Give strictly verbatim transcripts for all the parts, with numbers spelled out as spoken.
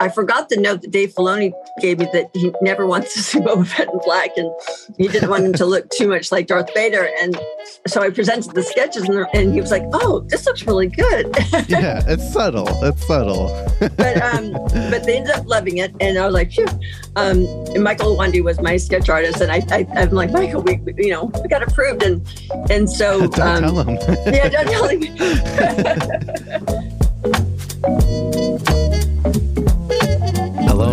I forgot the note that Dave Filoni gave me that he never wants to see Boba Fett in black, and he didn't want him to look too much like Darth Vader. And so I presented the sketches, and, and he was like, "Oh, this looks really good." Yeah, it's subtle. It's subtle. but um, but they ended up loving it, and I was like, "Phew." Um, and Michael Wandy was my sketch artist, and I, I I'm like, Michael, we, we you know we got approved, and and so don't um, tell him. Yeah, don't tell him.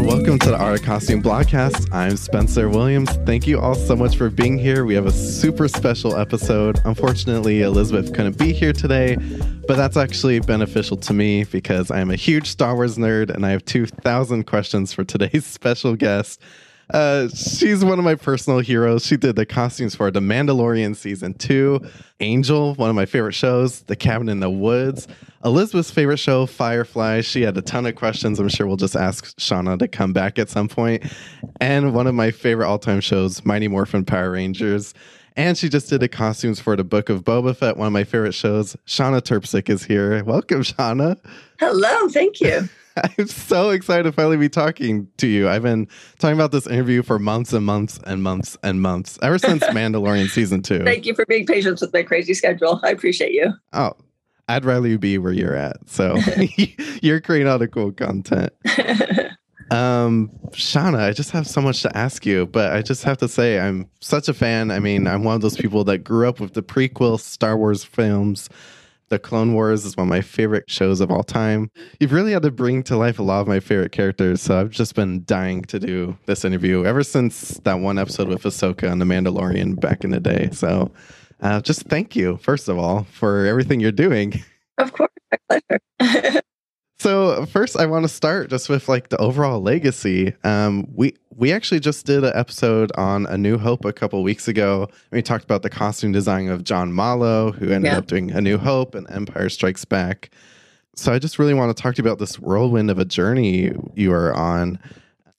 Welcome to the Art of Costume Blogcast. I'm Spencer Williams. Thank you all so much for being here. We have a super special episode. Unfortunately, Elizabeth couldn't be here today, but that's actually beneficial to me because I'm a huge Star Wars nerd and I have two thousand questions for today's special guest. Uh, she's one of my personal heroes. She did the costumes for The Mandalorian Season two, Angel, one of my favorite shows, The Cabin in the Woods, Elizabeth's favorite show, Firefly. She had a ton of questions. I'm sure we'll just ask Shawna to come back at some point. And one of my favorite all-time shows, Mighty Morphin Power Rangers. And she just did the costumes for The Book of Boba Fett, one of my favorite shows. Shawna Trpcic is here. Welcome, Shawna. Hello. Thank you. I'm so excited to finally be talking to you. I've been talking about this interview for months and months and months and months, ever since Mandalorian Season two. Thank you for being patient with my crazy schedule. I appreciate you. Oh, I'd rather you be where you're at. So you're creating all the cool content. Um, Shawna, I just have so much to ask you, but I just have to say I'm such a fan. I mean, I'm one of those people that grew up with the prequel Star Wars films. The Clone Wars is one of my favorite shows of all time. You've really had to bring to life a lot of my favorite characters, so I've just been dying to do this interview ever since that one episode with Ahsoka on The Mandalorian back in the day. So uh, just thank you, first of all, for everything you're doing. Of course, my pleasure. So first, I want to start just with like the overall legacy. Um, we we actually just did an episode on A New Hope a couple weeks ago. We talked about the costume design of John Mallow, who ended yeah. up doing A New Hope and Empire Strikes Back. So I just really want to talk to you about this whirlwind of a journey you are on.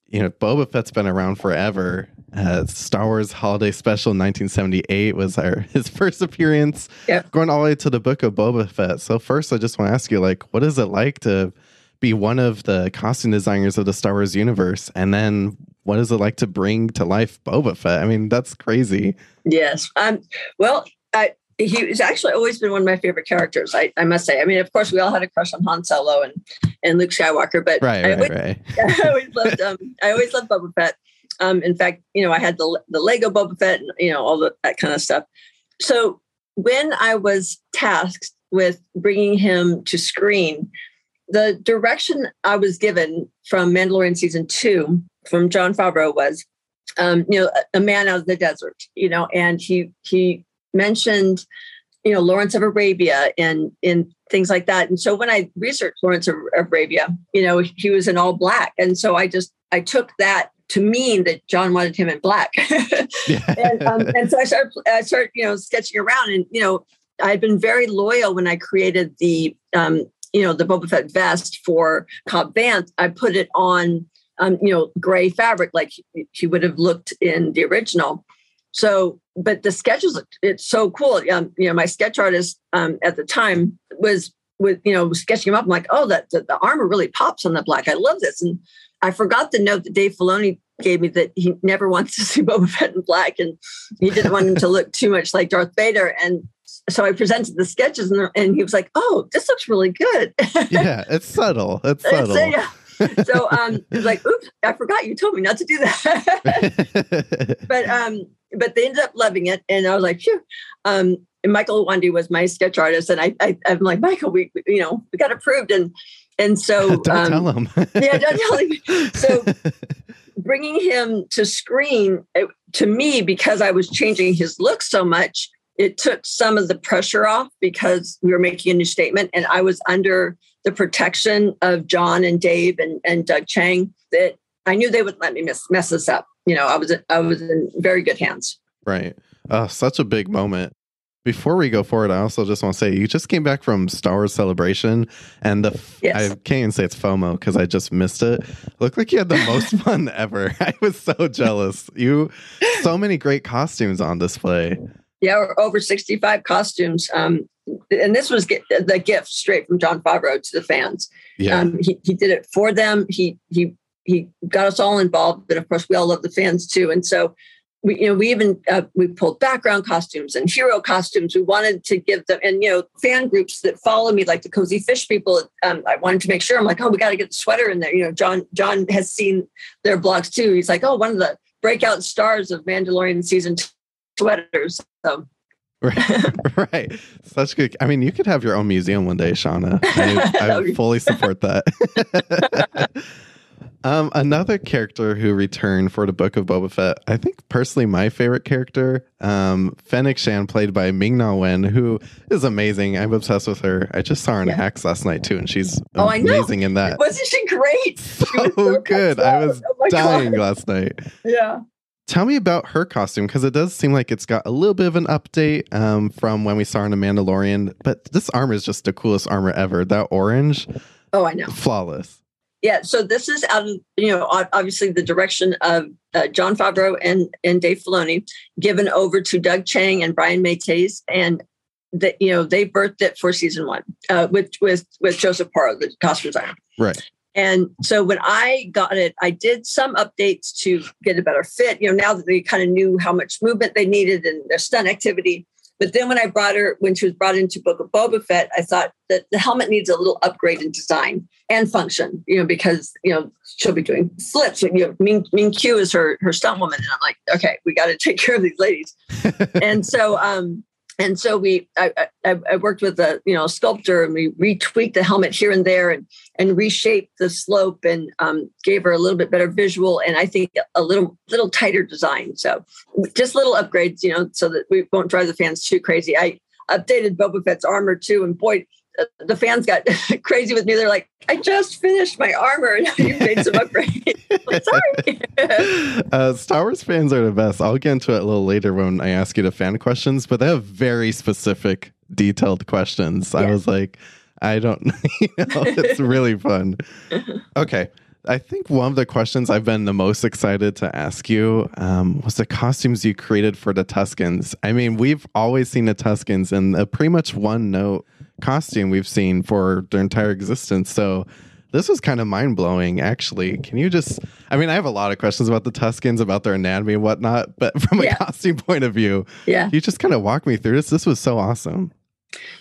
You know, Boba Fett's been around forever. Uh, Star Wars Holiday Special nineteen seventy-eight was our, his first appearance, yep. going all the way to The Book of Boba Fett. So first, I just want to ask you, like, what is it like to be one of the costume designers of the Star Wars universe? And then what is it like to bring to life Boba Fett? I mean, that's crazy. Yes. Um. Well, I, he's actually always been one of my favorite characters, I, I must say. I mean, of course, we all had a crush on Han Solo and, and Luke Skywalker, but right, I, right, always, right. I always loved um, I always loved Boba Fett. Um, in fact, you know, I had the the Lego Boba Fett, and, you know, all the, that kind of stuff. So when I was tasked with bringing him to screen, the direction I was given from Mandalorian Season two from John Favreau was, um, you know, a, a man out of the desert, you know, and he he mentioned, you know, Lawrence of Arabia and and things like that. And so when I researched Lawrence of Arabia, you know, he was in all black, and so I just I took that to mean that John wanted him in black. and, um, and so I started, I started, you know, sketching around, and, you know, I'd been very loyal when I created the, um, you know, the Boba Fett vest for Cad Bane. I put it on, um, you know, gray fabric, like he, he would have looked in the original. So, but the sketches, it's so cool. Um, you know, my sketch artist um, at the time was, with, you know, sketching him up. I'm like, oh, that the, the armor really pops on the black. I love this. And I forgot the note that Dave Filoni gave me that he never wants to see Boba Fett in black, and he didn't want him to look too much like Darth Vader. And so I presented the sketches, and, and he was like, "Oh, this looks really good." Yeah, it's subtle. It's subtle. So, yeah. so um, he's like, "Oops, I forgot you told me not to do that." but um, but they ended up loving it, and I was like, "Phew." Um, and Michael Wandy was my sketch artist, and I, I I'm like, Michael, we you know we got approved, and. And so, don't um, tell him. yeah, don't tell him. So, bringing him to screen it, to me, because I was changing his look so much, it took some of the pressure off because we were making a new statement, and I was under the protection of John and Dave and, and Doug Chang. That I knew they wouldn't let me mess mess this up. You know, I was I was in very good hands. Right. Oh, such a big moment. Before we go forward, I also just want to say you just came back from Star Wars Celebration, and the f- yes. I can't even say it's FOMO because I just missed it. Looked like you had the most fun ever. I was so jealous. You, so many great costumes on display. Yeah, over sixty-five costumes. Um, and this was get, the gift straight from John Favreau to the fans. Yeah, um, he he did it for them. He he he got us all involved, and of course, we all love the fans too. And so. We, you know, we even uh, we pulled background costumes and hero costumes. We wanted to give them, and you know, fan groups that follow me, like the Cozy Fish people. Um, I wanted to make sure. I'm like, oh, we got to get the sweater in there. You know, John John has seen their blogs too. He's like, oh, one of the breakout stars of Mandalorian season two sweaters. So. Right, right. Such good. I mean, you could have your own museum one day, Shawna. I, I fully support that. Um, another character who returned for the Book of Boba Fett, I think personally my favorite character, um, Fennec Shan, played by Ming-Na Wen, who is amazing. I'm obsessed with her. I just saw her in yeah. Hacks last night too, and she's oh, amazing in that. Wasn't she great? So, she was so good. I was oh dying God. last night. Yeah. Tell me about her costume, because it does seem like it's got a little bit of an update um, from when we saw her in The Mandalorian, but this armor is just the coolest armor ever. That orange. Oh, I know. Flawless. Yeah, so this is out of, you know, obviously the direction of uh, John Favreau and, and Dave Filoni, given over to Doug Chang and Brian Maytes, and that, you know, they birthed it for season one uh, with with with Joseph Parra, the costume designer. Right. And so when I got it, I did some updates to get a better fit. You know, now that they kind of knew how much movement they needed and their stunt activity. But then when I brought her, when she was brought into Book of Boba Fett, I thought that the helmet needs a little upgrade in design and function, you know, because, you know, she'll be doing flips. You know, Ming, Ming Q is her, her stunt woman. And I'm like, okay, we got to take care of these ladies. and so, um, and so we, I, I, I worked with a, you know, sculptor, and we retweaked the helmet here and there and, and reshaped the slope, and um, gave her a little bit better visual. And I think a little, little tighter design. So just little upgrades, you know, so that we won't drive the fans too crazy. I updated Boba Fett's armor too. And boy, the fans got crazy with me. They're like, I just finished my armor and you made some upgrades. I'm sorry. uh, Star Wars fans are the best. I'll get into it a little later when I ask you the fan questions, but they have very specific, detailed questions. Yeah. I was like, I don't you know. It's really fun. Okay. I think one of the questions I've been the most excited to ask you um, was the costumes you created for the Tuskens. I mean, we've always seen the Tuskens in a pretty much one note costume we've seen for their entire existence. So this was kind of mind blowing, actually. Can you just, I mean, I have a lot of questions about the Tuskens, about their anatomy and whatnot, but from yeah. a costume point of view, yeah. you just kind of walk me through this. This was so awesome.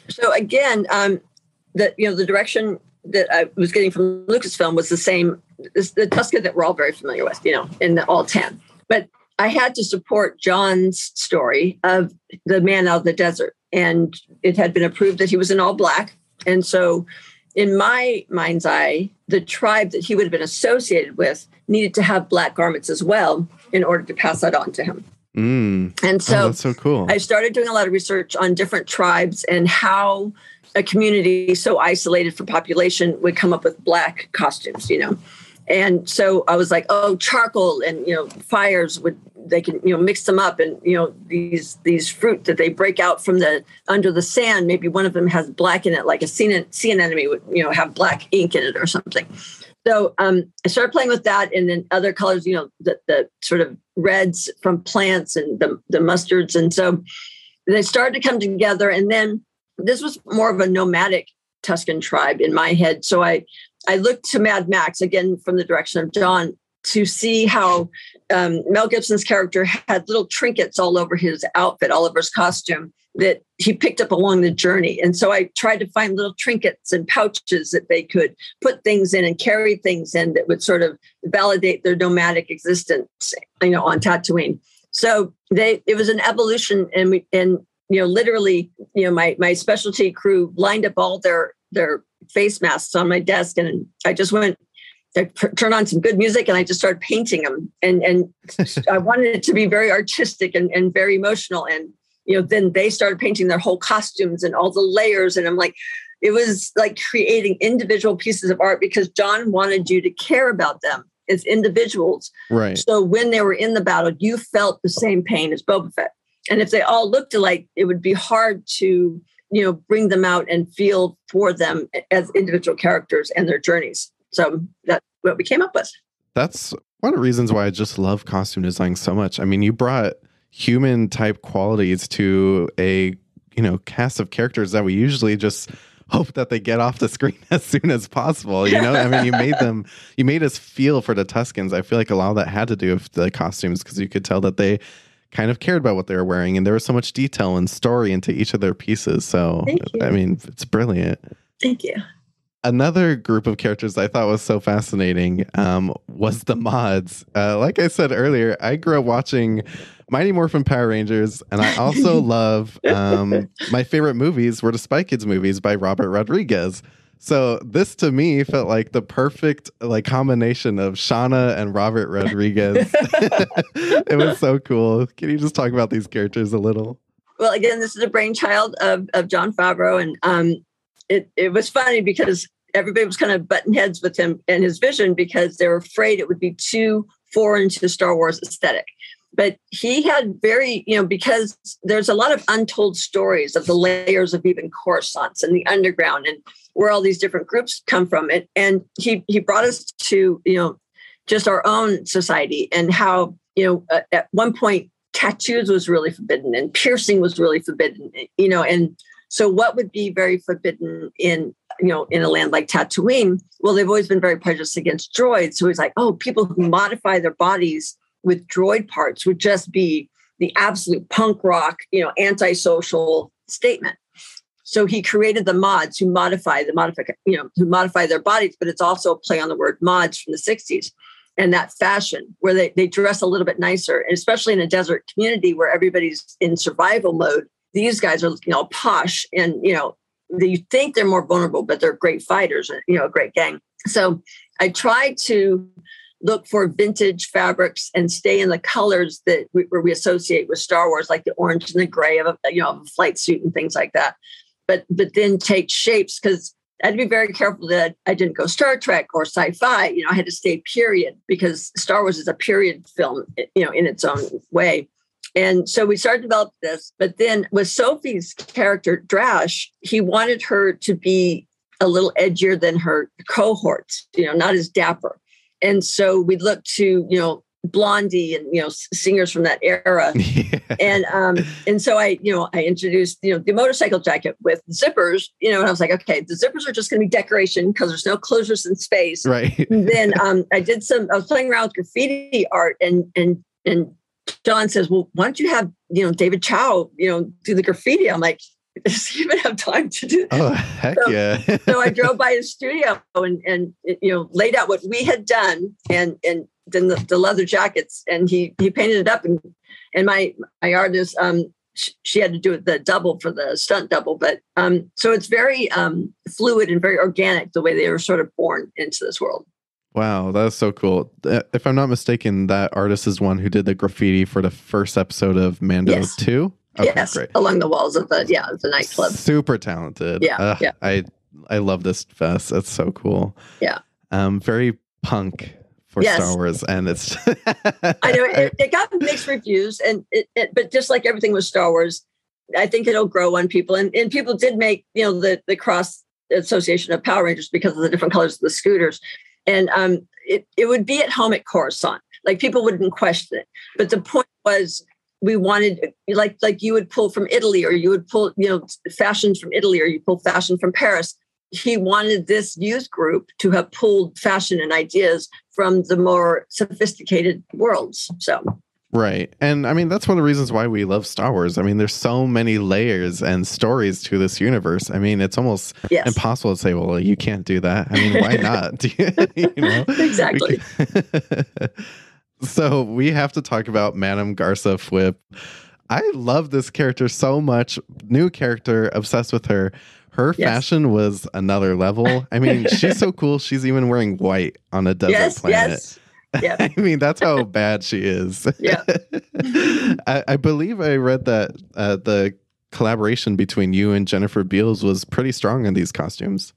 So again, um, the, you know, the direction that I was getting from Lucasfilm was the same, the Tusken that we're all very familiar with, you know, in the, all ten. But I had to support John's story of the man out of the desert. And it had been approved that he was in all black. And so in my mind's eye, the tribe that he would have been associated with needed to have black garments as well in order to pass that on to him. Mm. And so, oh, that's so cool. I started doing a lot of research on different tribes and how a community so isolated from population would come up with black costumes, you know? And so I was like, oh, charcoal and, you know, fires would, they can, you know, mix them up, and, you know, these, these fruit that they break out from the, under the sand, maybe one of them has black in it, like a sea, sea anemone would, you know, have black ink in it or something. So um, I started playing with that, and then other colors, you know, the, the sort of reds from plants and the, the mustards. And so they started to come together, and then this was more of a nomadic Tusken tribe in my head. So I, I looked to Mad Max, again, from the direction of John, to see how um, Mel Gibson's character had little trinkets all over his outfit, all over his costume, that he picked up along the journey. And so I tried to find little trinkets and pouches that they could put things in and carry things in that would sort of validate their nomadic existence, you know, on Tatooine. So they, it was an evolution, and we, and, you know, literally, you know, my, my specialty crew lined up all their, their face masks on my desk. And I just went, I pr- turned on some good music, and I just started painting them. And, and I wanted it to be very artistic and, and very emotional. And, you know, then they started painting their whole costumes and all the layers. And I'm like, it was like creating individual pieces of art, because John wanted you to care about them as individuals. Right. So when they were in the battle, you felt the same pain as Boba Fett. And if they all looked alike, it would be hard to, you know, bring them out and feel for them as individual characters and their journeys. So that's what we came up with. That's one of the reasons why I just love costume design so much. I mean, you brought human type qualities to a, you know, cast of characters that we usually just hope that they get off the screen as soon as possible. You know, I mean, you made them, you made us feel for the Tuskens. I feel like a lot of that had to do with the costumes, because you could tell that they kind of cared about what they were wearing, and there was so much detail and story into each of their pieces. So, I mean, it's brilliant. Thank you. Another group of characters I thought was so fascinating um, was the mods. Uh, like I said earlier, I grew up watching Mighty Morphin Power Rangers, and I also love um, my favorite movies were the Spy Kids movies by Robert Rodriguez. So this to me felt like the perfect like combination of Shawna and Robert Rodriguez. It was so cool. Can you just talk about these characters a little? Well, again, this is a brainchild of of John Favreau, and um, It it was funny because everybody was kind of butting heads with him and his vision because they were afraid it would be too foreign to the Star Wars aesthetic. But he had very, you know, because there's a lot of untold stories of the layers of even Coruscant and the underground and where all these different groups come from. And, and he, he brought us to, you know, just our own society and how, you know, uh, at one point tattoos was really forbidden and piercing was really forbidden, you know, and so what would be very forbidden in, you know, in a land like Tatooine? Well, they've always been very prejudiced against droids. So it's like, oh, people who modify their bodies with droid parts would just be the absolute punk rock, you know, antisocial statement. So he created the mods who modify the modify, you know, who modify their bodies, but it's also a play on the word mods from the sixties and that fashion where they, they dress a little bit nicer, and especially in a desert community where everybody's in survival mode. These guys are looking all posh and, you know, you think they're more vulnerable, but they're great fighters and, you know, a great gang. So I try to look for vintage fabrics and stay in the colors that we, where we associate with Star Wars, like the orange and the gray of a, you know, a flight suit and things like that. But but then take shapes, because I had to be very careful that I didn't go Star Trek or sci-fi. You know, I had to stay period, because Star Wars is a period film, you know, in its own way. And so we started to develop this, but then with Sophie's character, Drash, he wanted her to be a little edgier than her cohorts, you know, not as dapper. And so we looked to, you know, Blondie and, you know, singers from that era. Yeah. And um, and so I, you know, I introduced, you know, the motorcycle jacket with zippers, you know, and I was like, okay, the zippers are just going to be decoration because there's no closures in space. Right. Then um, I did some, I was playing around with graffiti art and, and, and, John says, well, why don't you have, you know, David Chow, you know, do the graffiti? I'm like, does he even have time to do that? Oh, heck so, yeah. So I drove by his studio and, and, you know, laid out what we had done and, and then the, the leather jackets, and he, he painted it up. And, and my, my artist, um, sh- she had to do the double for the stunt double, but, um, so it's very, um, fluid and very organic the way they were sort of born into this world. Wow, that's so cool. If I'm not mistaken, that artist is one who did the graffiti for the first episode of Mando yes. two. Okay, yes, great. Along the walls of the yeah the nightclub. Super talented. Yeah, uh, yeah. I I love this fest. That's so cool. Yeah. Um, very punk for yes. Star Wars, and it's. I know it, it got mixed reviews, and it, it but just like everything with Star Wars, I think it'll grow on people, and and people did make you know the the cross association of Power Rangers because of the different colors of the scooters. And um, it, it would be at home at Coruscant. Like people wouldn't question it. But the point was we wanted like like you would pull from Italy or you would pull, you know, fashion from Italy or you pull fashion from Paris. He wanted this youth group to have pulled fashion and ideas from the more sophisticated worlds. So. Right. And I mean, that's one of the reasons why we love Star Wars. I mean, there's so many layers and stories to this universe. I mean, it's almost yes. impossible to say, well, you can't do that. I mean, why not? You know? Exactly. We so we have to talk about Madame Garza Fwip. I love this character so much. New character, obsessed with her. Her yes. fashion was another level. I mean, she's so cool. She's even wearing white on a desert yes, planet. Yes. Yeah. I mean, that's how bad she is. Yeah. I, I believe I read that uh, the collaboration between you and Jennifer Beals was pretty strong in these costumes.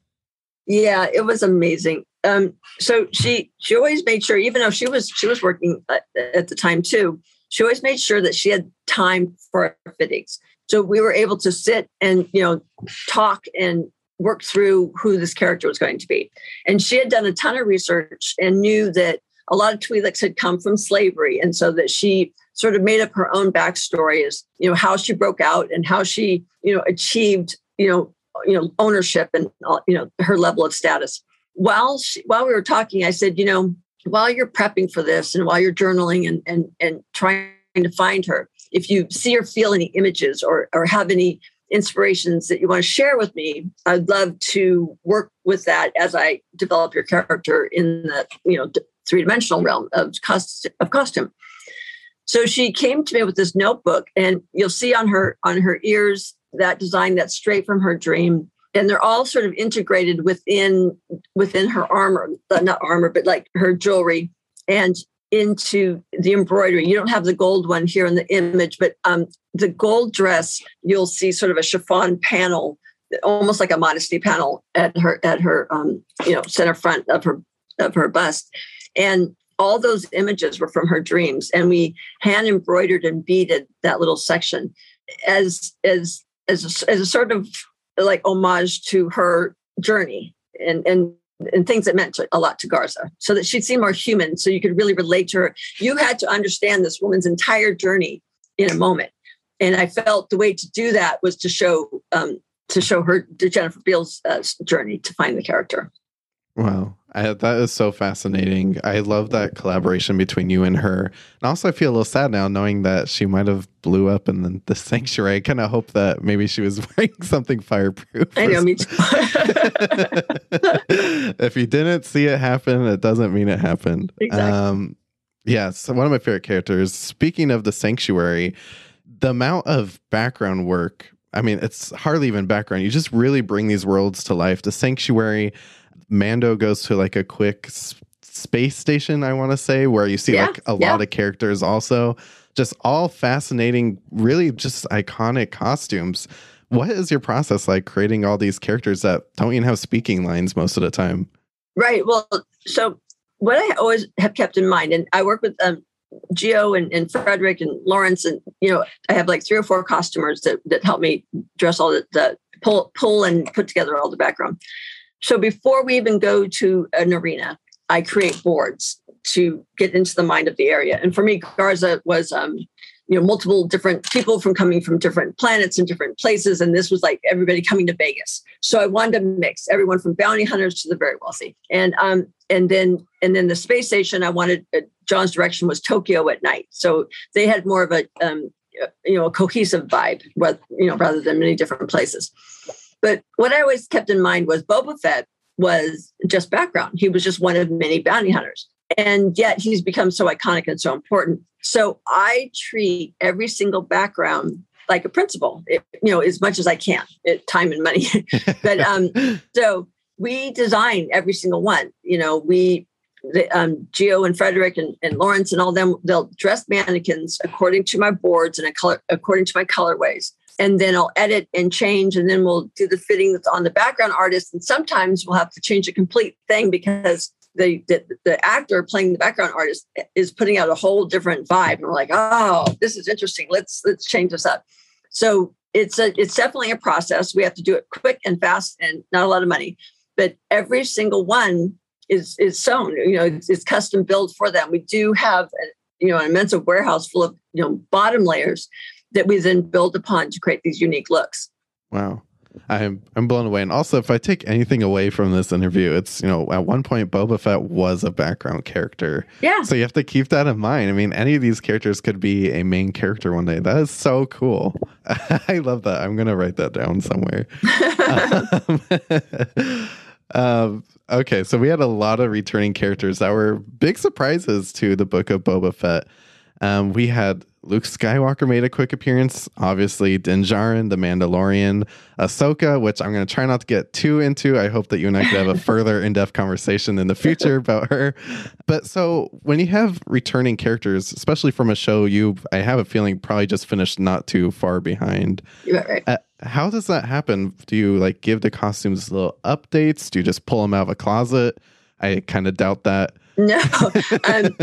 Yeah, it was amazing. Um, so she she always made sure, even though she was she was working at, at the time too, she always made sure that she had time for our fittings. So we were able to sit and, you know, talk and work through who this character was going to be. And she had done a ton of research and knew that a lot of Twi'leks had come from slavery. And so that she sort of made up her own backstory as, you know, how she broke out and how she, you know, achieved, you know, you know, ownership and, you know, her level of status. While she, while we were talking, I said, you know, while you're prepping for this and while you're journaling and and and trying to find her, if you see or feel any images or or have any inspirations that you want to share with me, I'd love to work with that as I develop your character in the, you know, three-dimensional realm of cost, of costume. So she came to me with this notebook, and you'll see on her on her ears that design that's straight from her dream. And they're all sort of integrated within within her armor, not armor, but like her jewelry and into the embroidery. You don't have the gold one here in the image, but um, the gold dress, you'll see sort of a chiffon panel, almost like a modesty panel at her at her um, you know, center front of her of her bust. And all those images were from her dreams. And we hand embroidered and beaded that little section as as as a, as a sort of like homage to her journey and and and things that meant a lot to Garza, so that she'd seem more human, so you could really relate to her. You had to understand this woman's entire journey in a moment. And I felt the way to do that was to show um, to show her to Jennifer Beals' uh, journey to find the character. Wow. I, that is so fascinating. I love that collaboration between you and her. And also I feel a little sad now knowing that she might have blew up in the, the sanctuary. I kind of hope that maybe she was wearing something fireproof. I know, me too. If you didn't see it happen, it doesn't mean it happened. Exactly. Um, yeah, so one of my favorite characters. Speaking of the sanctuary, the amount of background work, I mean, it's hardly even background. You just really bring these worlds to life. The sanctuary, Mando goes to like a quick s- space station, I want to say, where you see yeah, like a yeah. lot of characters also. Just all fascinating, really just iconic costumes. What is your process like creating all these characters that don't even have speaking lines most of the time? Right. Well, so what I always have kept in mind, and I work with um, Gio and, and Frederick and Lawrence, and, you know, I have like three or four costumers that, that help me dress all the, the pull, pull and put together all the background. So before we even go to an arena, I create boards to get into the mind of the area. And for me, Garza was, um, you know, multiple different people from coming from different planets and different places. And this was like everybody coming to Vegas. So I wanted to mix everyone from bounty hunters to the very wealthy. And um, and then and then the space station, I wanted uh, John's direction was Tokyo at night. So they had more of a, um, you know, a cohesive vibe, with, you know, rather than many different places. But what I always kept in mind was Boba Fett was just background. He was just one of many bounty hunters. And yet he's become so iconic and so important. So I treat every single background like a principal, it, you know, as much as I can, it, time and money. But um, so we design every single one. You know, we, the, um, Gio and Frederick and, and Lawrence and all them, they'll dress mannequins according to my boards and a color, according to my colorways. And then I'll edit and change, and then we'll do the fitting that's on the background artist. And sometimes we'll have to change a complete thing because the, the, the actor playing the background artist is putting out a whole different vibe. And we're like, oh, this is interesting. Let's let's change this up. So it's a it's definitely a process. We have to do it quick and fast and not a lot of money. But every single one is is sewn. You know, it's, it's custom built for them. We do have a, you know, an immense warehouse full of, you know, bottom layers that we then build upon to create these unique looks. Wow. I'm I'm blown away. And also, if I take anything away from this interview, it's, you know, at one point, Boba Fett was a background character. Yeah. So you have to keep that in mind. I mean, any of these characters could be a main character one day. That is so cool. I love that. I'm going to write that down somewhere. um, um, okay. So we had a lot of returning characters that were big surprises to the Book of Boba Fett. Um, we had Luke Skywalker made a quick appearance. Obviously, Din Djarin, The Mandalorian, Ahsoka, which I'm going to try not to get too into. I hope that you and I could have a further in-depth conversation in the future about her. But so when you have returning characters, especially from a show you, I have a feeling, probably just finished not too far behind. Yeah, right. Uh, how does that happen? Do you like give the costumes little updates? Do you just pull them out of a closet? I kind of doubt that. No, um,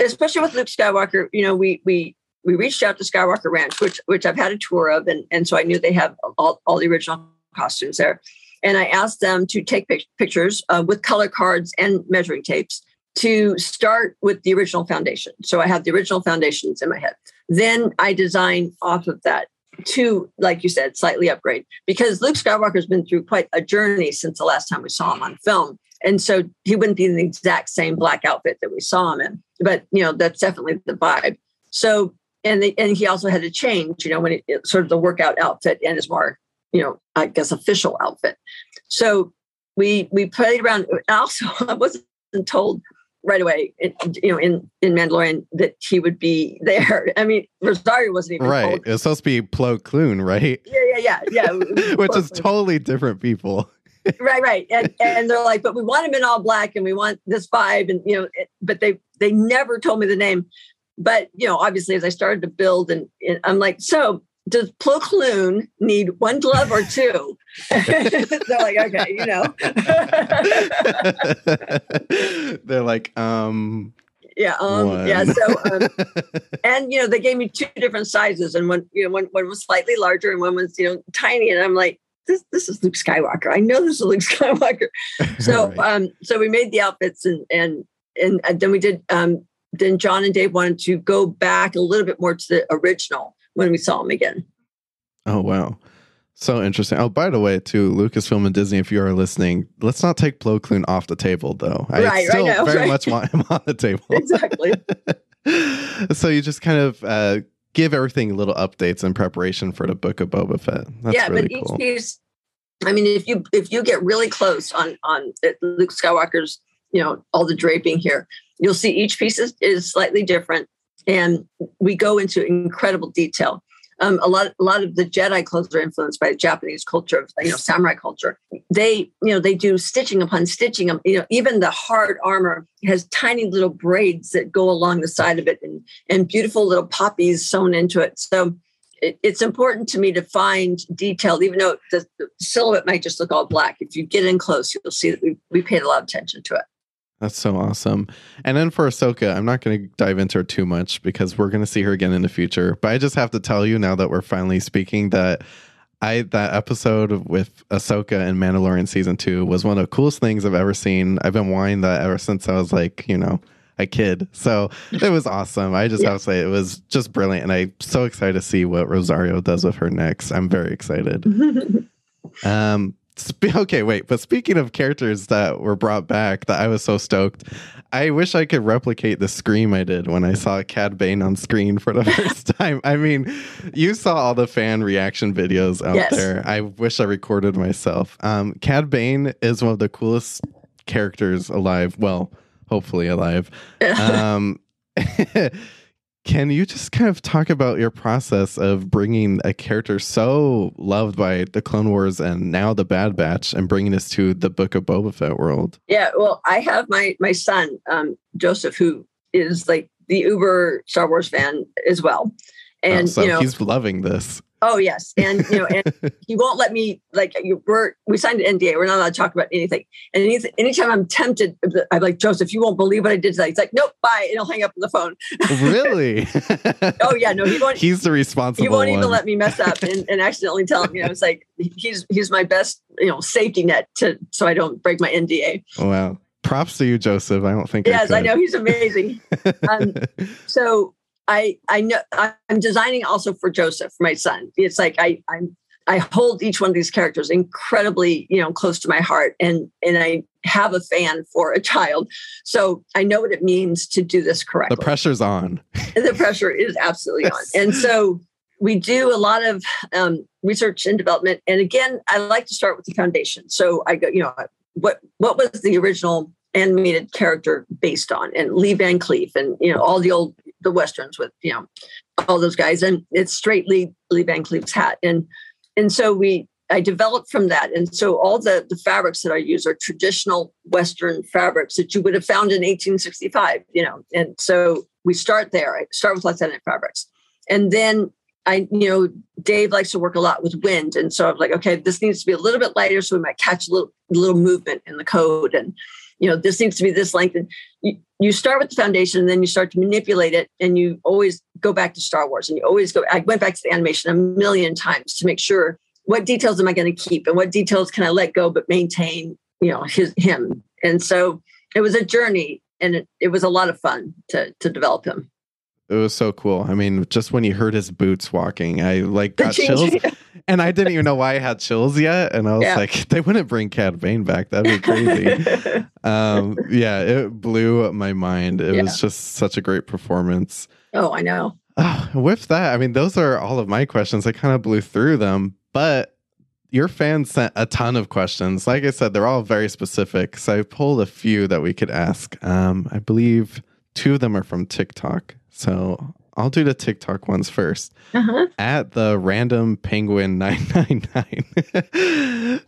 especially with Luke Skywalker, you know, we we we reached out to Skywalker Ranch, which which I've had a tour of, and and so I knew they have all all the original costumes there, and I asked them to take pic- pictures uh, with color cards and measuring tapes to start with the original foundation. So I have the original foundations in my head. Then I design off of that to, like you said, slightly upgrade, because Luke Skywalker's been through quite a journey since the last time we saw him on film. And so he wouldn't be in the exact same black outfit that we saw him in, but you know, that's definitely the vibe. So, and the, and he also had to change, you know, when it, it sort of the workout outfit and his more, you know, I guess official outfit. So we, we played around. Also, I wasn't told right away, it, you know, in, in Mandalorian that he would be there. I mean, Rosario wasn't even right. It's supposed to be Plo Koon, right? Yeah, yeah, yeah, yeah. Which is totally different people. Right, right. And and they're like, but we want him in all black and we want this vibe. And, you know, it, but they, they never told me the name. But, you know, obviously as I started to build and, and I'm like, so does Plo Koon need one glove or two? They're like, okay, you know. They're like, um... Yeah, um, one. yeah. So, um, and you know, they gave me two different sizes, and one, you know, one, one was slightly larger, and one was, you know, tiny. And I'm like, this, this is Luke Skywalker. I know this is Luke Skywalker. So, right. um, so we made the outfits, and and and then we did. Um, then John and Dave wanted to go back a little bit more to the original when we saw him again. Oh wow. So interesting. Oh, by the way, too, Lucasfilm and Disney, if you are listening, let's not take Plo Koon off the table, though. I right, still right now, very right. much want him on the table. Exactly. So you just kind of uh, give everything little updates in preparation for the Book of Boba Fett. That's yeah, really but each cool. piece, I mean, if you if you get really close on on Luke Skywalker's, you know, all the draping here, you'll see each piece is, is slightly different, and we go into incredible detail. Um, a lot, a lot of the Jedi clothes are influenced by the Japanese culture, you know, samurai culture. They, you know, they do stitching upon stitching. You know, even the hard armor has tiny little braids that go along the side of it, and and beautiful little poppies sewn into it. So, it, it's important to me to find detail, even though the, the silhouette might just look all black. If you get in close, you'll see that we we paid a lot of attention to it. That's so awesome. And then for Ahsoka, I'm not going to dive into her too much because we're going to see her again in the future. But I just have to tell you now that we're finally speaking that I that episode with Ahsoka in Mandalorian season two was one of the coolest things I've ever seen. I've been wanting that ever since I was like, you know, a kid. So it was awesome. I just yeah. have to say it was just brilliant. And I'm so excited to see what Rosario does with her next. I'm very excited. um Okay, wait, but speaking of characters that were brought back that I was so stoked, I wish I could replicate the scream I did when I saw Cad Bane on screen for the first time. I mean, you saw all the fan reaction videos out yes. there. I wish I recorded myself. Um, Cad Bane is one of the coolest characters alive. Well, hopefully alive. Um, can you just kind of talk about your process of bringing a character so loved by the Clone Wars and now the Bad Batch and bringing this to the Book of Boba Fett world? Yeah, well, I have my my son, um, Joseph, who is like the uber Star Wars fan as well. And, oh, so you know, he's loving this. Oh, yes. And, you know, and he won't let me, like, we're, we signed an N D A. We're not allowed to talk about anything. And any, anytime I'm tempted, I'm like, Joseph, you won't believe what I did today. He's like, nope, bye. And he'll hang up the phone. Really? Oh, yeah. No, he won't. He's the responsible He won't one. Even let me mess up and, and accidentally tell him, you know, it's like, he's he's my best, you know, safety net to so I don't break my N D A. Wow. Props to you, Joseph. I don't think Yes, I, I know. He's amazing. um, so... I, I know I'm designing also for Joseph, my son. It's like I I'm, I hold each one of these characters incredibly, you know, close to my heart, and and I have a fan for a child, so I know what it means to do this correctly. The pressure's on. The pressure is absolutely on, and so we do a lot of um, research and development. And again, I like to start with the foundation. So I go, you know, what what was the original animated character based on, and Lee Van Cleef, and you know, all the old. The Westerns with, you know, all those guys, and it's straight Lee, Lee Van Cleef's hat. And, and so we, I developed from that. And so all the, the fabrics that I use are traditional Western fabrics that you would have found in eighteen sixty-five, you know? And so we start there, I start with Lieutenant fabrics. And then I, you know, Dave likes to work a lot with wind. And so I'm like, okay, this needs to be a little bit lighter. So we might catch a little, little movement in the code. And, you know, this needs to be this length. And you, you start with the foundation and then you start to manipulate it. And you always go back to Star Wars and you always go, I went back to the animation a million times to make sure what details am I going to keep and what details can I let go, but maintain, you know, his, him. And so it was a journey and it, it was a lot of fun to to develop him. It was so cool. I mean, just when you heard his boots walking, I like got chills. And I didn't even know why I had chills yet. And I was yeah. like, they wouldn't bring Cad Bane back. That'd be crazy. um, yeah, it blew my mind. It yeah. was just such a great performance. Oh, I know. Uh, with that, I mean, those are all of my questions. I kind of blew through them. But your fans sent a ton of questions. Like I said, they're all very specific. So I pulled a few that we could ask. Um, I believe two of them are from TikTok. So I'll do the TikTok ones first. Uh-huh. At the random penguin nine nine nine.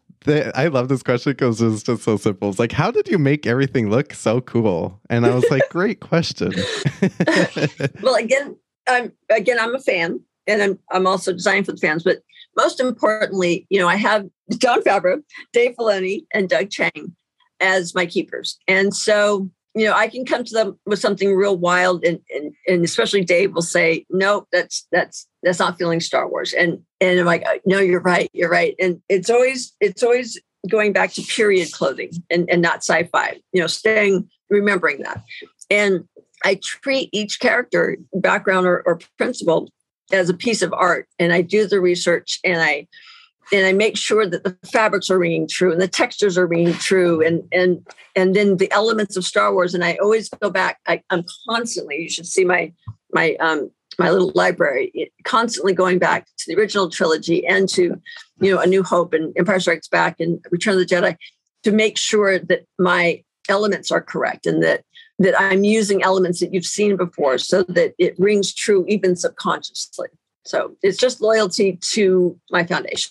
I love this question because it's just so simple. It's like, how did you make everything look so cool? And I was like, great question. Well, again, I'm again I'm a fan, and I'm I'm also designed for the fans. But most importantly, you know, I have John Favreau, Dave Filoni, and Doug Chang as my keepers, and so. You know, I can come to them with something real wild, and, and and especially Dave will say, "No, that's that's that's not feeling Star Wars." And and I'm like, "No, you're right, you're right." And it's always it's always going back to period clothing and, and not sci-fi. You know, staying remembering that. And I treat each character, background or, or principle, as a piece of art, and I do the research, and I. And I make sure that the fabrics are ringing true and the textures are ringing true. And and and then the elements of Star Wars. And I always go back. I, I'm constantly, you should see my my um, my little library, constantly going back to the original trilogy and to, you know, A New Hope and Empire Strikes Back and Return of the Jedi to make sure that my elements are correct and that that I'm using elements that you've seen before so that it rings true even subconsciously. So it's just loyalty to my foundation.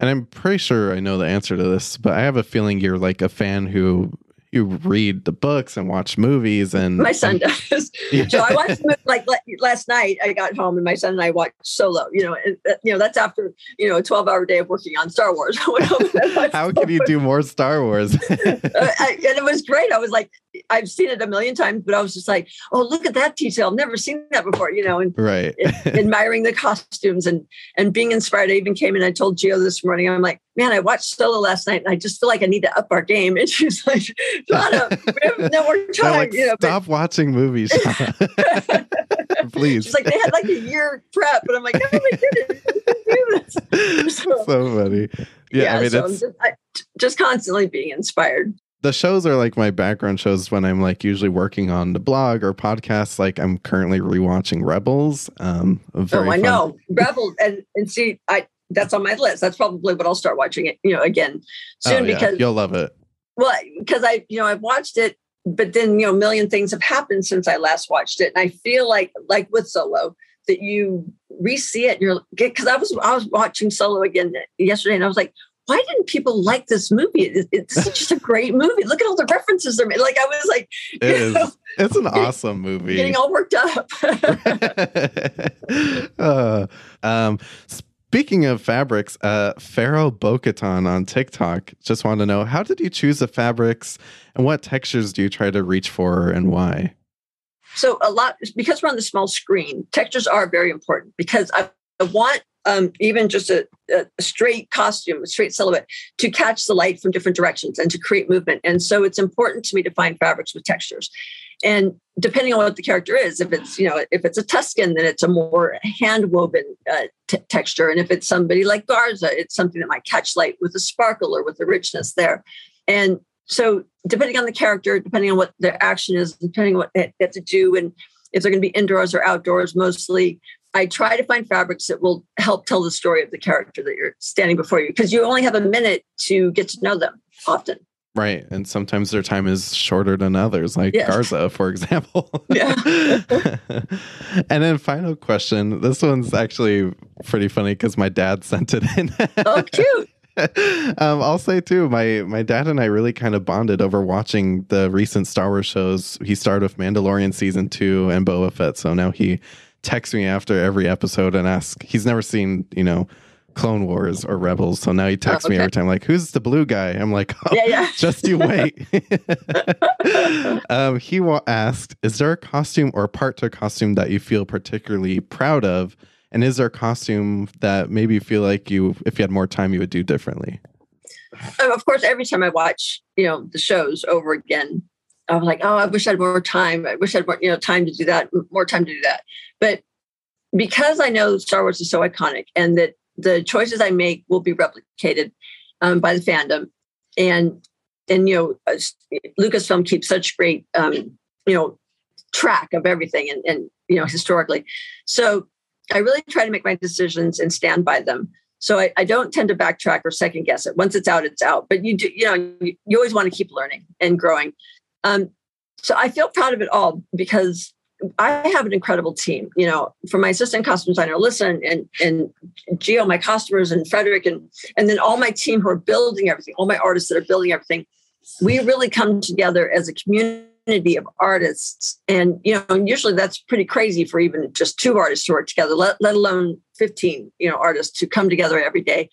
And I'm pretty sure I know the answer to this, but I have a feeling you're like a fan who you read the books and watch movies. And my son and, does. Yeah. So I watched like last night. I got home and my son and I watched Solo. You know, and, you know that's after you know a twelve-hour day of working on Star Wars. How could you do more Star Wars? uh, I, and it was great. I was like, I've seen it a million times, but I was just like, oh, look at that detail. I've never seen that before, you know, and, right. and admiring the costumes and, and being inspired. I even came in, I told Gio this morning, I'm like, man, I watched Solo last night and I just feel like I need to up our game. And she's like, Shawna, no, we're trying. Like, you know, stop but, watching movies. Please. She's like, they had like a year prep, but I'm like, no, we didn't do this. So, so funny. Yeah, yeah I mean, so it's... I'm just, I, just constantly being inspired. The shows are like my background shows when I'm like usually working on the blog or podcasts. Like I'm currently rewatching Rebels. Um, very oh, I fun. know Rebels, and and see, I that's on my list. That's probably what I'll start watching it. You know, again soon oh, yeah. because you'll love it. Well, because I you know I've watched it, but then you know a million things have happened since I last watched it, and I feel like like with Solo that you re-see it. And you're because I was I was watching Solo again yesterday, and I was like. Why didn't people like this movie? It, it, this is just a great movie. Look at all the references they're made. Like I was like, it is. Know, it's an awesome movie. Getting all worked up. uh, um, speaking of fabrics, uh, Pharaoh Bo-Katan on TikTok just wanted to know, how did you choose the fabrics and what textures do you try to reach for and why? So a lot, because we're on the small screen, textures are very important because I, I want, Um, even just a, a straight costume, a straight silhouette, to catch the light from different directions and to create movement. And so it's important to me to find fabrics with textures. And depending on what the character is, if it's, you know, if it's a Tusken, then it's a more hand-woven uh, t- texture. And if it's somebody like Garza, it's something that might catch light with a sparkle or with a richness there. And so depending on the character, depending on what their action is, depending on what they have to do, and if they're going to be indoors or outdoors mostly, I try to find fabrics that will help tell the story of the character that you're standing before you, because you only have a minute to get to know them often. Right. And sometimes their time is shorter than others, like yes. Garza, for example. Yeah. And then final question. This one's actually pretty funny because my dad sent it in. Oh, cute. Um, I'll say too, my my dad and I really kind of bonded over watching the recent Star Wars shows. He started with Mandalorian season two and Boba Fett. So now he texts me after every episode and asks, he's never seen, you know, Clone Wars or Rebels. So now he texts oh, okay. me every time, like, who's the blue guy? I'm like, oh, yeah, yeah. just you wait. um, he asked, is there a costume or part to a costume that you feel particularly proud of? And is there a costume that maybe you feel like you, if you had more time, you would do differently? Um, of course, every time I watch, you know, the shows over again, I'm like, oh, I wish I had more time. I wish I had more, you know, time to do that, more time to do that. But because I know Star Wars is so iconic and that the choices I make will be replicated um, by the fandom. And, and, you know, Lucasfilm keeps such great, um, you know, track of everything and, and, you know, historically. So I really try to make my decisions and stand by them. So I, I don't tend to backtrack or second guess it. Once it's out, it's out. But you do, you know, you, you always want to keep learning and growing. Um, so I feel proud of it all because I have an incredible team, you know, from my assistant costume designer, Alyssa, and, and, and Gio, my costumers, and Frederick, and, and then all my team who are building everything, all my artists that are building everything. We really come together as a community of artists. And, you know, and usually that's pretty crazy for even just two artists to work together, let, let alone fifteen, you know, artists who come together every day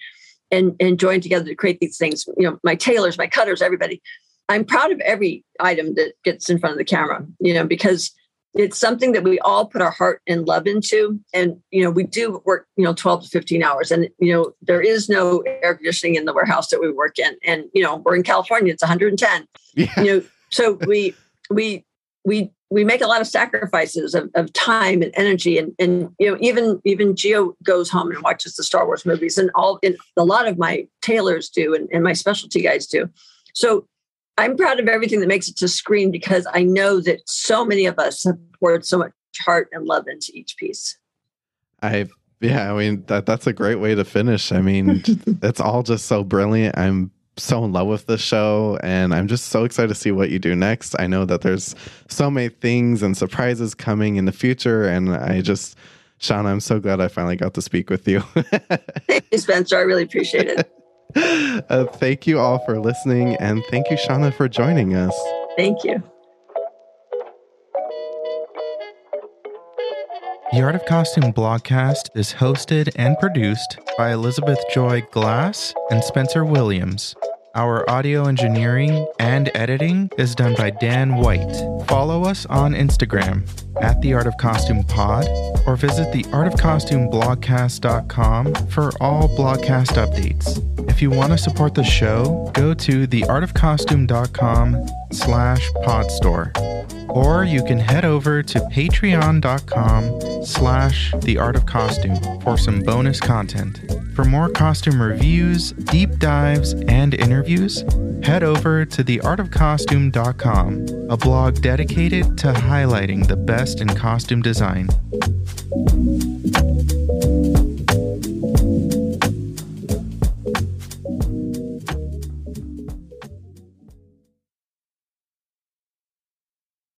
and, and join together to create these things. You know, my tailors, my cutters, everybody. I'm proud of every item that gets in front of the camera, you know, because it's something that we all put our heart and love into. And, you know, we do work, you know, twelve to fifteen hours, and, you know, there is no air conditioning in the warehouse that we work in. And, you know, we're in California, it's one hundred ten, yeah. you know, so we, we, we, we make a lot of sacrifices of, of time and energy. And, and, you know, even, even Gio goes home and watches the Star Wars movies, and all, and a lot of my tailors do, and, and my specialty guys do. So I'm proud of everything that makes it to screen, because I know that so many of us have poured so much heart and love into each piece. I, yeah, I mean, that, that's a great way to finish. I mean, it's all just so brilliant. I'm so in love with the show, and I'm just so excited to see what you do next. I know that there's so many things and surprises coming in the future. And I just, Shawna, I'm so glad I finally got to speak with you. Thank you, Spencer. I really appreciate it. Uh, thank you all for listening, and thank you, Shawna, for joining us. Thank you. The Art of Costume blogcast is hosted and produced by Elizabeth Joy Glass and Spencer Williams. Our audio engineering and editing is done by Dan White. Follow us on Instagram at The Art of Costume Pod, or visit the art of costume blogcast dot com for all blogcast updates. If you want to support the show, go to the art of costume dot com slash pod store, or you can head over to patreon dot com slash the art of costume for some bonus content. For more costume reviews, deep dives, and interviews, head over to the art of costume dot com, a blog dedicated to highlighting the best in costume design.